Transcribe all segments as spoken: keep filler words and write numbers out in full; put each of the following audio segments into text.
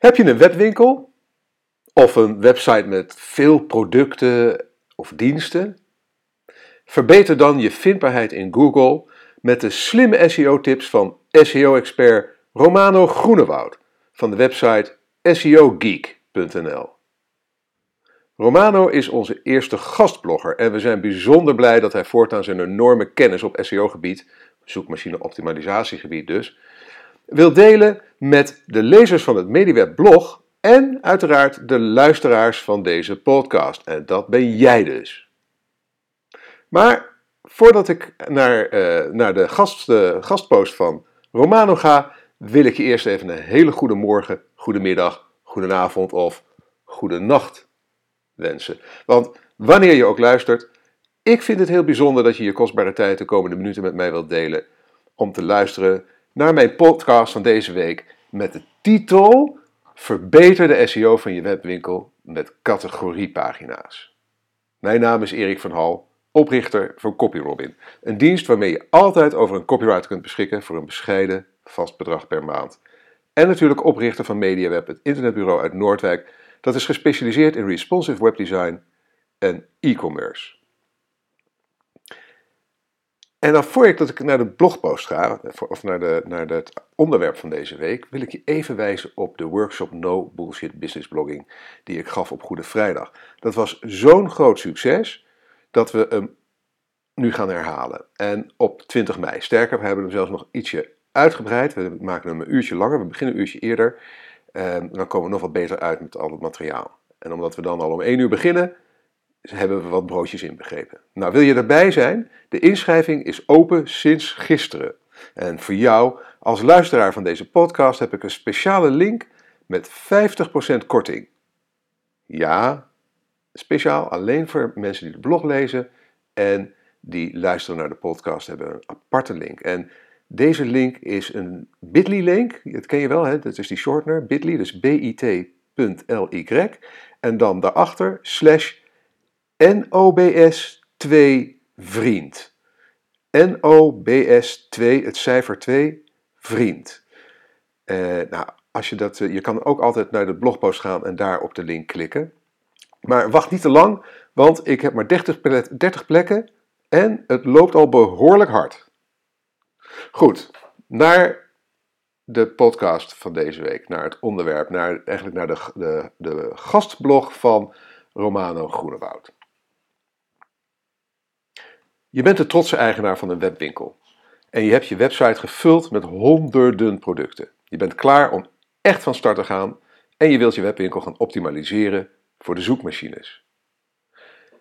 Heb je een webwinkel of een website met veel producten of diensten? Verbeter dan je vindbaarheid in Google met de slimme S E O-tips van S E O-expert Romano Groenewoud van de website S E O geek punt n l. Romano is onze eerste gastblogger en we zijn bijzonder blij dat hij voortaan zijn enorme kennis op S E O-gebied, zoekmachine-optimalisatiegebied dus, wil delen met de lezers van het MediaWeb blog en uiteraard de luisteraars van deze podcast. En dat ben jij dus. Maar voordat ik naar, uh, naar de, gast, de gastpost van Romano ga, wil ik je eerst even een hele goede morgen, goedemiddag, goedenavond of goedenacht wensen. Want wanneer je ook luistert, ik vind het heel bijzonder dat je je kostbare tijd de komende minuten met mij wilt delen om te luisteren naar mijn podcast van deze week met de titel Verbeter de S E O van je webwinkel met categoriepagina's. Mijn naam is Erik van Hal, oprichter van CopyRobin. Een dienst waarmee je altijd over een copywriter kunt beschikken voor een bescheiden vast bedrag per maand. En natuurlijk oprichter van MediaWeb, het internetbureau uit Noordwijk dat is gespecialiseerd in responsive webdesign en e-commerce. En dan voor ik dat ik naar de blogpost ga, of naar, de, naar het onderwerp van deze week, wil ik je even wijzen op de workshop No Bullshit Business Blogging die ik gaf op Goede Vrijdag. Dat was zo'n groot succes dat we hem nu gaan herhalen. En op twintig mei. Sterker, we hebben hem zelfs nog ietsje uitgebreid. We maken hem een uurtje langer, we beginnen een uurtje eerder. En dan komen we nog wat beter uit met al het materiaal. En omdat we dan al om één uur beginnen, hebben we wat broodjes inbegrepen. Nou, wil je erbij zijn? De inschrijving is open sinds gisteren. En voor jou, als luisteraar van deze podcast, heb ik een speciale link met vijftig procent korting. Ja, speciaal alleen voor mensen die de blog lezen en die luisteren naar de podcast, hebben we een aparte link. En deze link is een bit.ly link, dat ken je wel, hè? Dat is die shortener, bit.ly, dus bit.ly. En dan daarachter, slash N O B S twee vriend. N O B S twee, het cijfer twee, vriend. Eh, nou, als je, dat, je kan ook altijd naar de blogpost gaan en daar op de link klikken. Maar wacht niet te lang, want ik heb maar dertig plekken en het loopt al behoorlijk hard. Goed, naar de podcast van deze week, naar het onderwerp, naar, eigenlijk naar de, de, de gastblog van Romano Groenewoud. Je bent de trotse eigenaar van een webwinkel en je hebt je website gevuld met honderden producten. Je bent klaar om echt van start te gaan en je wilt je webwinkel gaan optimaliseren voor de zoekmachines.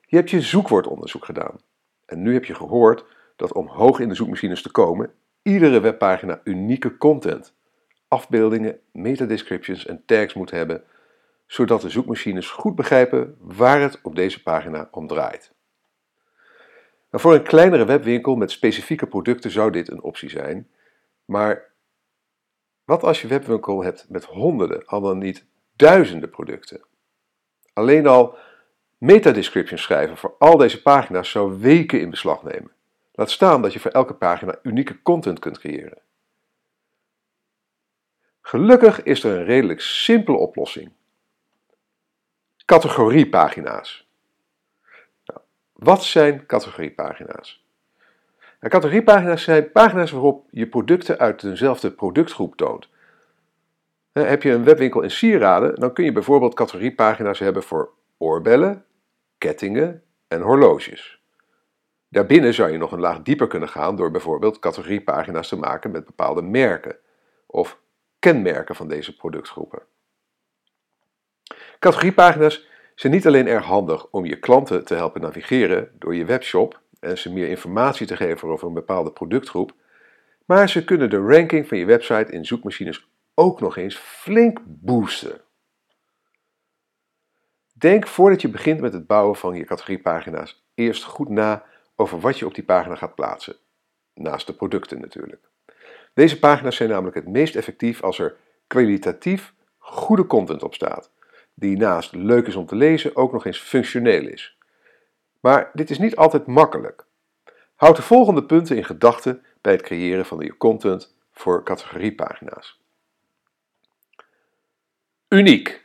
Je hebt je zoekwoordonderzoek gedaan en nu heb je gehoord dat om hoog in de zoekmachines te komen, iedere webpagina unieke content, afbeeldingen, metadescriptions en tags moet hebben, zodat de zoekmachines goed begrijpen waar het op deze pagina om draait. Nou, voor een kleinere webwinkel met specifieke producten zou dit een optie zijn. Maar wat als je webwinkel hebt met honderden, al dan niet duizenden producten? Alleen al metadescriptions schrijven voor al deze pagina's zou weken in beslag nemen. Laat staan dat je voor elke pagina unieke content kunt creëren. Gelukkig is er een redelijk simpele oplossing. Categoriepagina's. Nou, wat zijn categoriepagina's? Nou, categoriepagina's zijn pagina's waarop je producten uit dezelfde productgroep toont. Nou, heb je een webwinkel in sieraden, dan kun je bijvoorbeeld categoriepagina's hebben voor oorbellen, kettingen en horloges. Daarbinnen zou je nog een laag dieper kunnen gaan door bijvoorbeeld categoriepagina's te maken met bepaalde merken of kenmerken van deze productgroepen. Categoriepagina's zijn niet alleen erg handig om je klanten te helpen navigeren door je webshop en ze meer informatie te geven over een bepaalde productgroep, maar ze kunnen de ranking van je website in zoekmachines ook nog eens flink boosten. Denk voordat je begint met het bouwen van je categoriepagina's eerst goed na over wat je op die pagina gaat plaatsen, naast de producten natuurlijk. Deze pagina's zijn namelijk het meest effectief als er kwalitatief goede content op staat, die naast leuk is om te lezen ook nog eens functioneel is. Maar dit is niet altijd makkelijk. Houd de volgende punten in gedachten bij het creëren van je content voor categoriepagina's. uniek.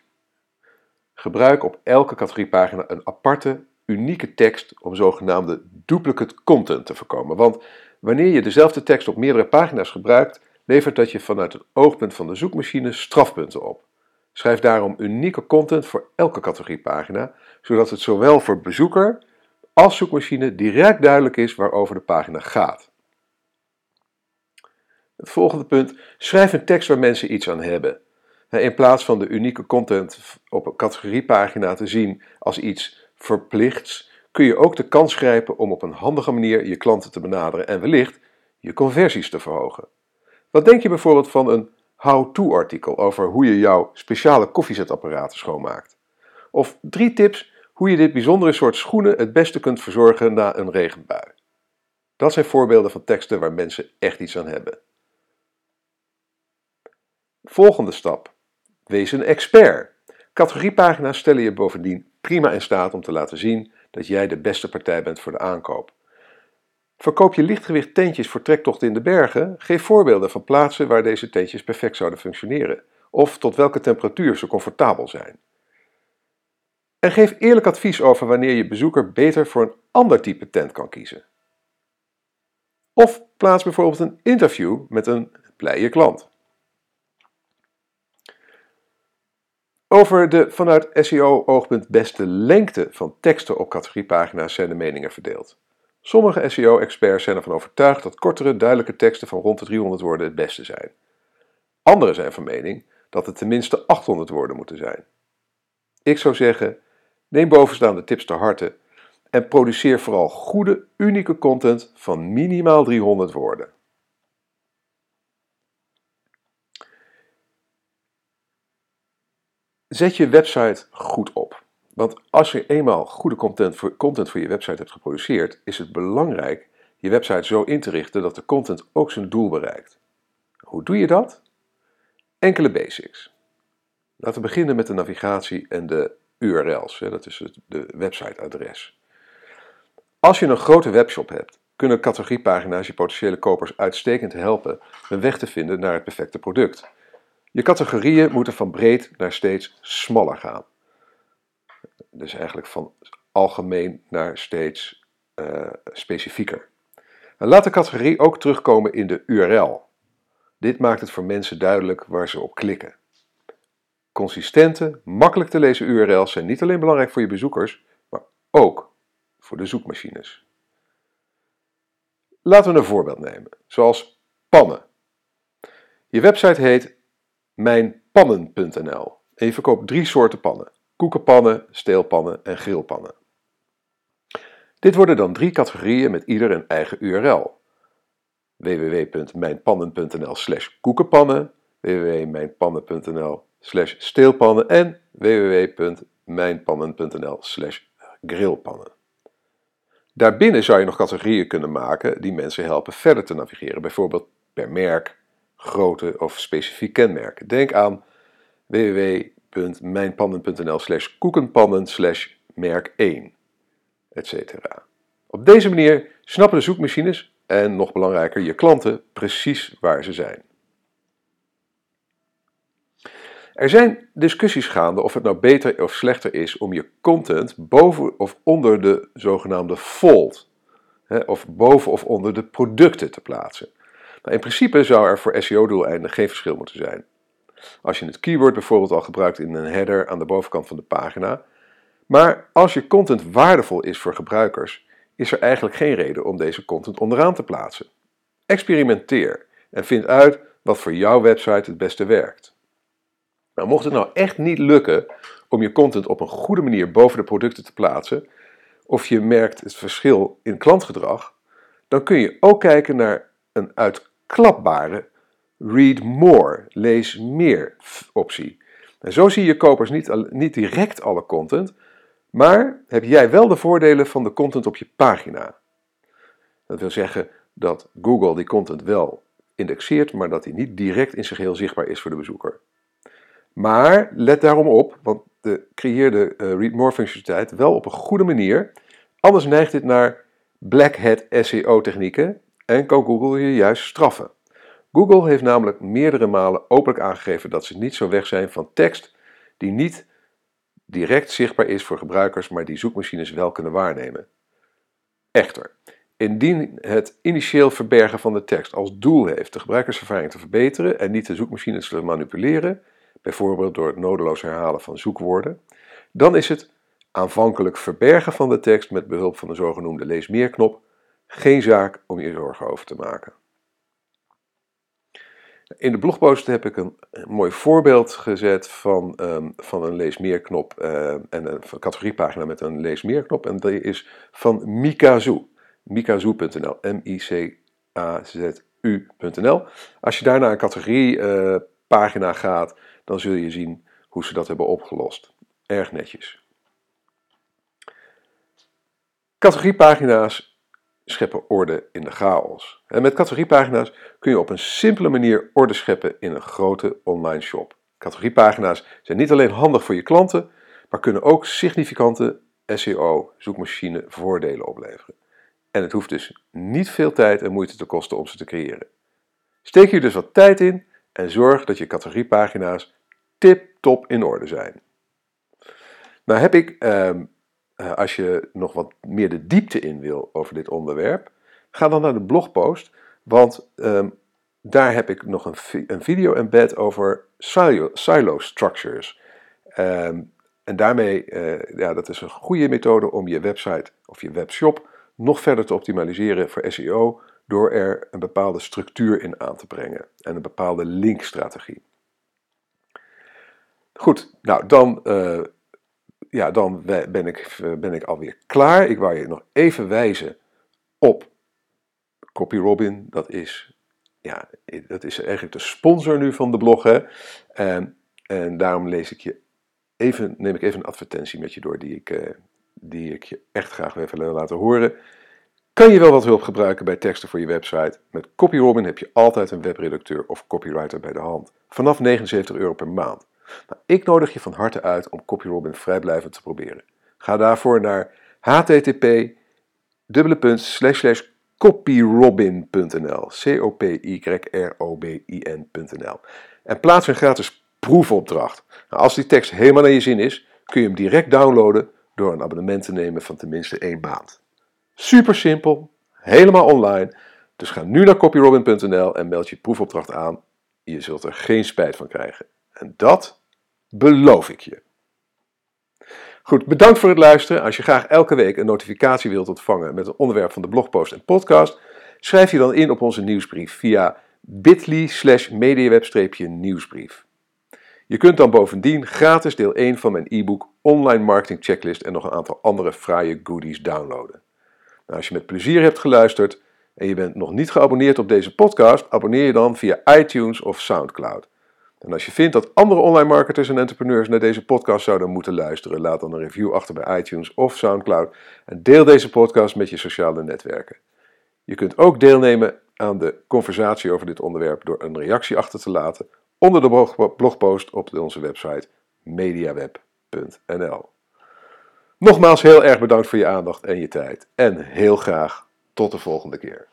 Gebruik op elke categoriepagina een aparte, unieke tekst om zogenaamde duplicate content te voorkomen. Want wanneer je dezelfde tekst op meerdere pagina's gebruikt, levert dat je vanuit het oogpunt van de zoekmachine strafpunten op. Schrijf daarom unieke content voor elke categoriepagina, zodat het zowel voor bezoeker als zoekmachine direct duidelijk is waarover de pagina gaat. Het volgende punt, schrijf een tekst waar mensen iets aan hebben. In plaats van de unieke content op een categoriepagina te zien als iets verplichts, kun je ook de kans grijpen om op een handige manier je klanten te benaderen en wellicht je conversies te verhogen. Wat denk je bijvoorbeeld van een how-to-artikel over hoe je jouw speciale koffiezetapparaten schoonmaakt? Of drie tips hoe je dit bijzondere soort schoenen het beste kunt verzorgen na een regenbui. Dat zijn voorbeelden van teksten waar mensen echt iets aan hebben. Volgende stap. Wees een expert. Categoriepagina's stellen je bovendien prima in staat om te laten zien dat jij de beste partij bent voor de aankoop. Verkoop je lichtgewicht tentjes voor trektochten in de bergen? Geef voorbeelden van plaatsen waar deze tentjes perfect zouden functioneren. Of tot welke temperatuur ze comfortabel zijn. En geef eerlijk advies over wanneer je bezoeker beter voor een ander type tent kan kiezen. Of plaats bijvoorbeeld een interview met een blije klant. Over de vanuit S E O-oogpunt beste lengte van teksten op categoriepagina's zijn de meningen verdeeld. Sommige S E O-experts zijn ervan overtuigd dat kortere, duidelijke teksten van rond de driehonderd woorden het beste zijn. Anderen zijn van mening dat het tenminste achthonderd woorden moeten zijn. Ik zou zeggen, neem bovenstaande tips ter harte en produceer vooral goede, unieke content van minimaal driehonderd woorden. Zet je website goed op. Want als je eenmaal goede content voor, content voor je website hebt geproduceerd, is het belangrijk je website zo in te richten dat de content ook zijn doel bereikt. Hoe doe je dat? Enkele basics. Laten we beginnen met de navigatie en de U R L's, dat is de websiteadres. Als je een grote webshop hebt, kunnen categoriepagina's je potentiële kopers uitstekend helpen een weg te vinden naar het perfecte product. Je categorieën moeten van breed naar steeds smaller gaan. Dus eigenlijk van algemeen naar steeds uh, specifieker. En laat de categorie ook terugkomen in de U R L. Dit maakt het voor mensen duidelijk waar ze op klikken. Consistente, makkelijk te lezen U R L's zijn niet alleen belangrijk voor je bezoekers, maar ook voor de zoekmachines. Laten we een voorbeeld nemen, zoals pannen. Je website heet mijn pannen punt n l en je verkoopt drie soorten pannen. Koekenpannen, steelpannen en grillpannen. Dit worden dan drie categorieën met ieder een eigen U R L. w w w punt mijn pannen punt n l slash koekenpannen, w w w punt mijn pannen punt n l slash steelpannen en w w w punt mijn pannen punt n l slash grillpannen. Daarbinnen zou je nog categorieën kunnen maken die mensen helpen verder te navigeren, bijvoorbeeld per merk, grootte of specifiek kenmerken. Denk aan w w w punt mijnpannen punt n l slash koekenpannen slash merk één, et cetera. Op deze manier snappen de zoekmachines en nog belangrijker je klanten precies waar ze zijn. Er zijn discussies gaande of het nou beter of slechter is om je content boven of onder de zogenaamde fold, hè, of boven of onder de producten te plaatsen. Nou, in principe zou er voor S E O-doeleinden geen verschil moeten zijn. Als je het keyword bijvoorbeeld al gebruikt in een header aan de bovenkant van de pagina. Maar als je content waardevol is voor gebruikers, is er eigenlijk geen reden om deze content onderaan te plaatsen. Experimenteer en vind uit wat voor jouw website het beste werkt. Nou, mocht het nou echt niet lukken om je content op een goede manier boven de producten te plaatsen, of je merkt het verschil in klantgedrag, dan kun je ook kijken naar een uitklapbare Read more, lees meer optie. En zo zie je kopers niet, niet direct alle content, maar heb jij wel de voordelen van de content op je pagina. Dat wil zeggen dat Google die content wel indexeert, maar dat die niet direct in zijn geheel zichtbaar is voor de bezoeker. Maar let daarom op, want de, creëer de uh, read more functionaliteit wel op een goede manier. Anders neigt dit naar black hat S E O technieken en kan Google je juist straffen. Google heeft namelijk meerdere malen openlijk aangegeven dat ze niet zo weg zijn van tekst die niet direct zichtbaar is voor gebruikers, maar die zoekmachines wel kunnen waarnemen. Echter, indien het initieel verbergen van de tekst als doel heeft de gebruikerservaring te verbeteren en niet de zoekmachines te manipuleren, bijvoorbeeld door het nodeloos herhalen van zoekwoorden, dan is het aanvankelijk verbergen van de tekst met behulp van de zogenoemde lees meer knop geen zaak om je zorgen over te maken. In de blogpost heb ik een mooi voorbeeld gezet van, um, van een lees meer knop uh, en een categoriepagina met een lees meer knop en die is van Mikazu. Mikazu punt n l, M I C A Z U punt n l. Als je daar naar een categoriepagina uh, gaat, dan zul je zien hoe ze dat hebben opgelost. Erg netjes. Categoriepagina's scheppen orde in de chaos. En met categoriepagina's kun je op een simpele manier orde scheppen in een grote online shop. Categoriepagina's zijn niet alleen handig voor je klanten, maar kunnen ook significante S E O-zoekmachine voordelen opleveren. En het hoeft dus niet veel tijd en moeite te kosten om ze te creëren. Steek hier dus wat tijd in en zorg dat je categoriepagina's tip-top in orde zijn. Nou heb ik, eh, als je nog wat meer de diepte in wil over dit onderwerp, ga dan naar de blogpost, want eh, daar heb ik nog een, een video embed over silo, silo structures. Eh, en daarmee, eh, ja, dat is een goede methode om je website of je webshop nog verder te optimaliseren voor S E O door er een bepaalde structuur in aan te brengen en een bepaalde linkstrategie. Goed, nou dan, uh, ja, dan ben ik, ben ik alweer klaar. Ik wou je nog even wijzen op CopyRobin. Dat is, ja, dat is eigenlijk de sponsor nu van de blog. Hè? En, en daarom lees ik je even, neem ik even een advertentie met je door die ik... Uh, die ik je echt graag even wil laten horen. Kan je wel wat hulp gebruiken bij teksten voor je website? Met CopyRobin heb je altijd een webredacteur of copywriter bij de hand. Vanaf negenenzeventig euro per maand. Nou, ik nodig je van harte uit om CopyRobin vrijblijvend te proberen. Ga daarvoor naar h t t p colon slash slash copyrobin punt n l C O P Y R O B I N punt n l en plaats een gratis proefopdracht. Nou, als die tekst helemaal naar je zin is, kun je hem direct downloaden door een abonnement te nemen van tenminste één maand. Super simpel, helemaal online. Dus ga nu naar copyrobin punt n l en meld je proefopdracht aan. Je zult er geen spijt van krijgen. En dat beloof ik je. Goed, bedankt voor het luisteren. Als je graag elke week een notificatie wilt ontvangen met een onderwerp van de blogpost en podcast, schrijf je dan in op onze nieuwsbrief via bit dot l y slash mediaweb nieuwsbrief. Je kunt dan bovendien gratis deel één van mijn e-book Online Marketing Checklist en nog een aantal andere fraaie goodies downloaden. Nou, als je met plezier hebt geluisterd en je bent nog niet geabonneerd op deze podcast, abonneer je dan via iTunes of SoundCloud. En als je vindt dat andere online marketers en entrepreneurs naar deze podcast zouden moeten luisteren, laat dan een review achter bij iTunes of SoundCloud en deel deze podcast met je sociale netwerken. Je kunt ook deelnemen aan de conversatie over dit onderwerp door een reactie achter te laten onder de blogpost op onze website mediaweb punt n l. Nogmaals heel erg bedankt voor je aandacht en je tijd. En heel graag tot de volgende keer.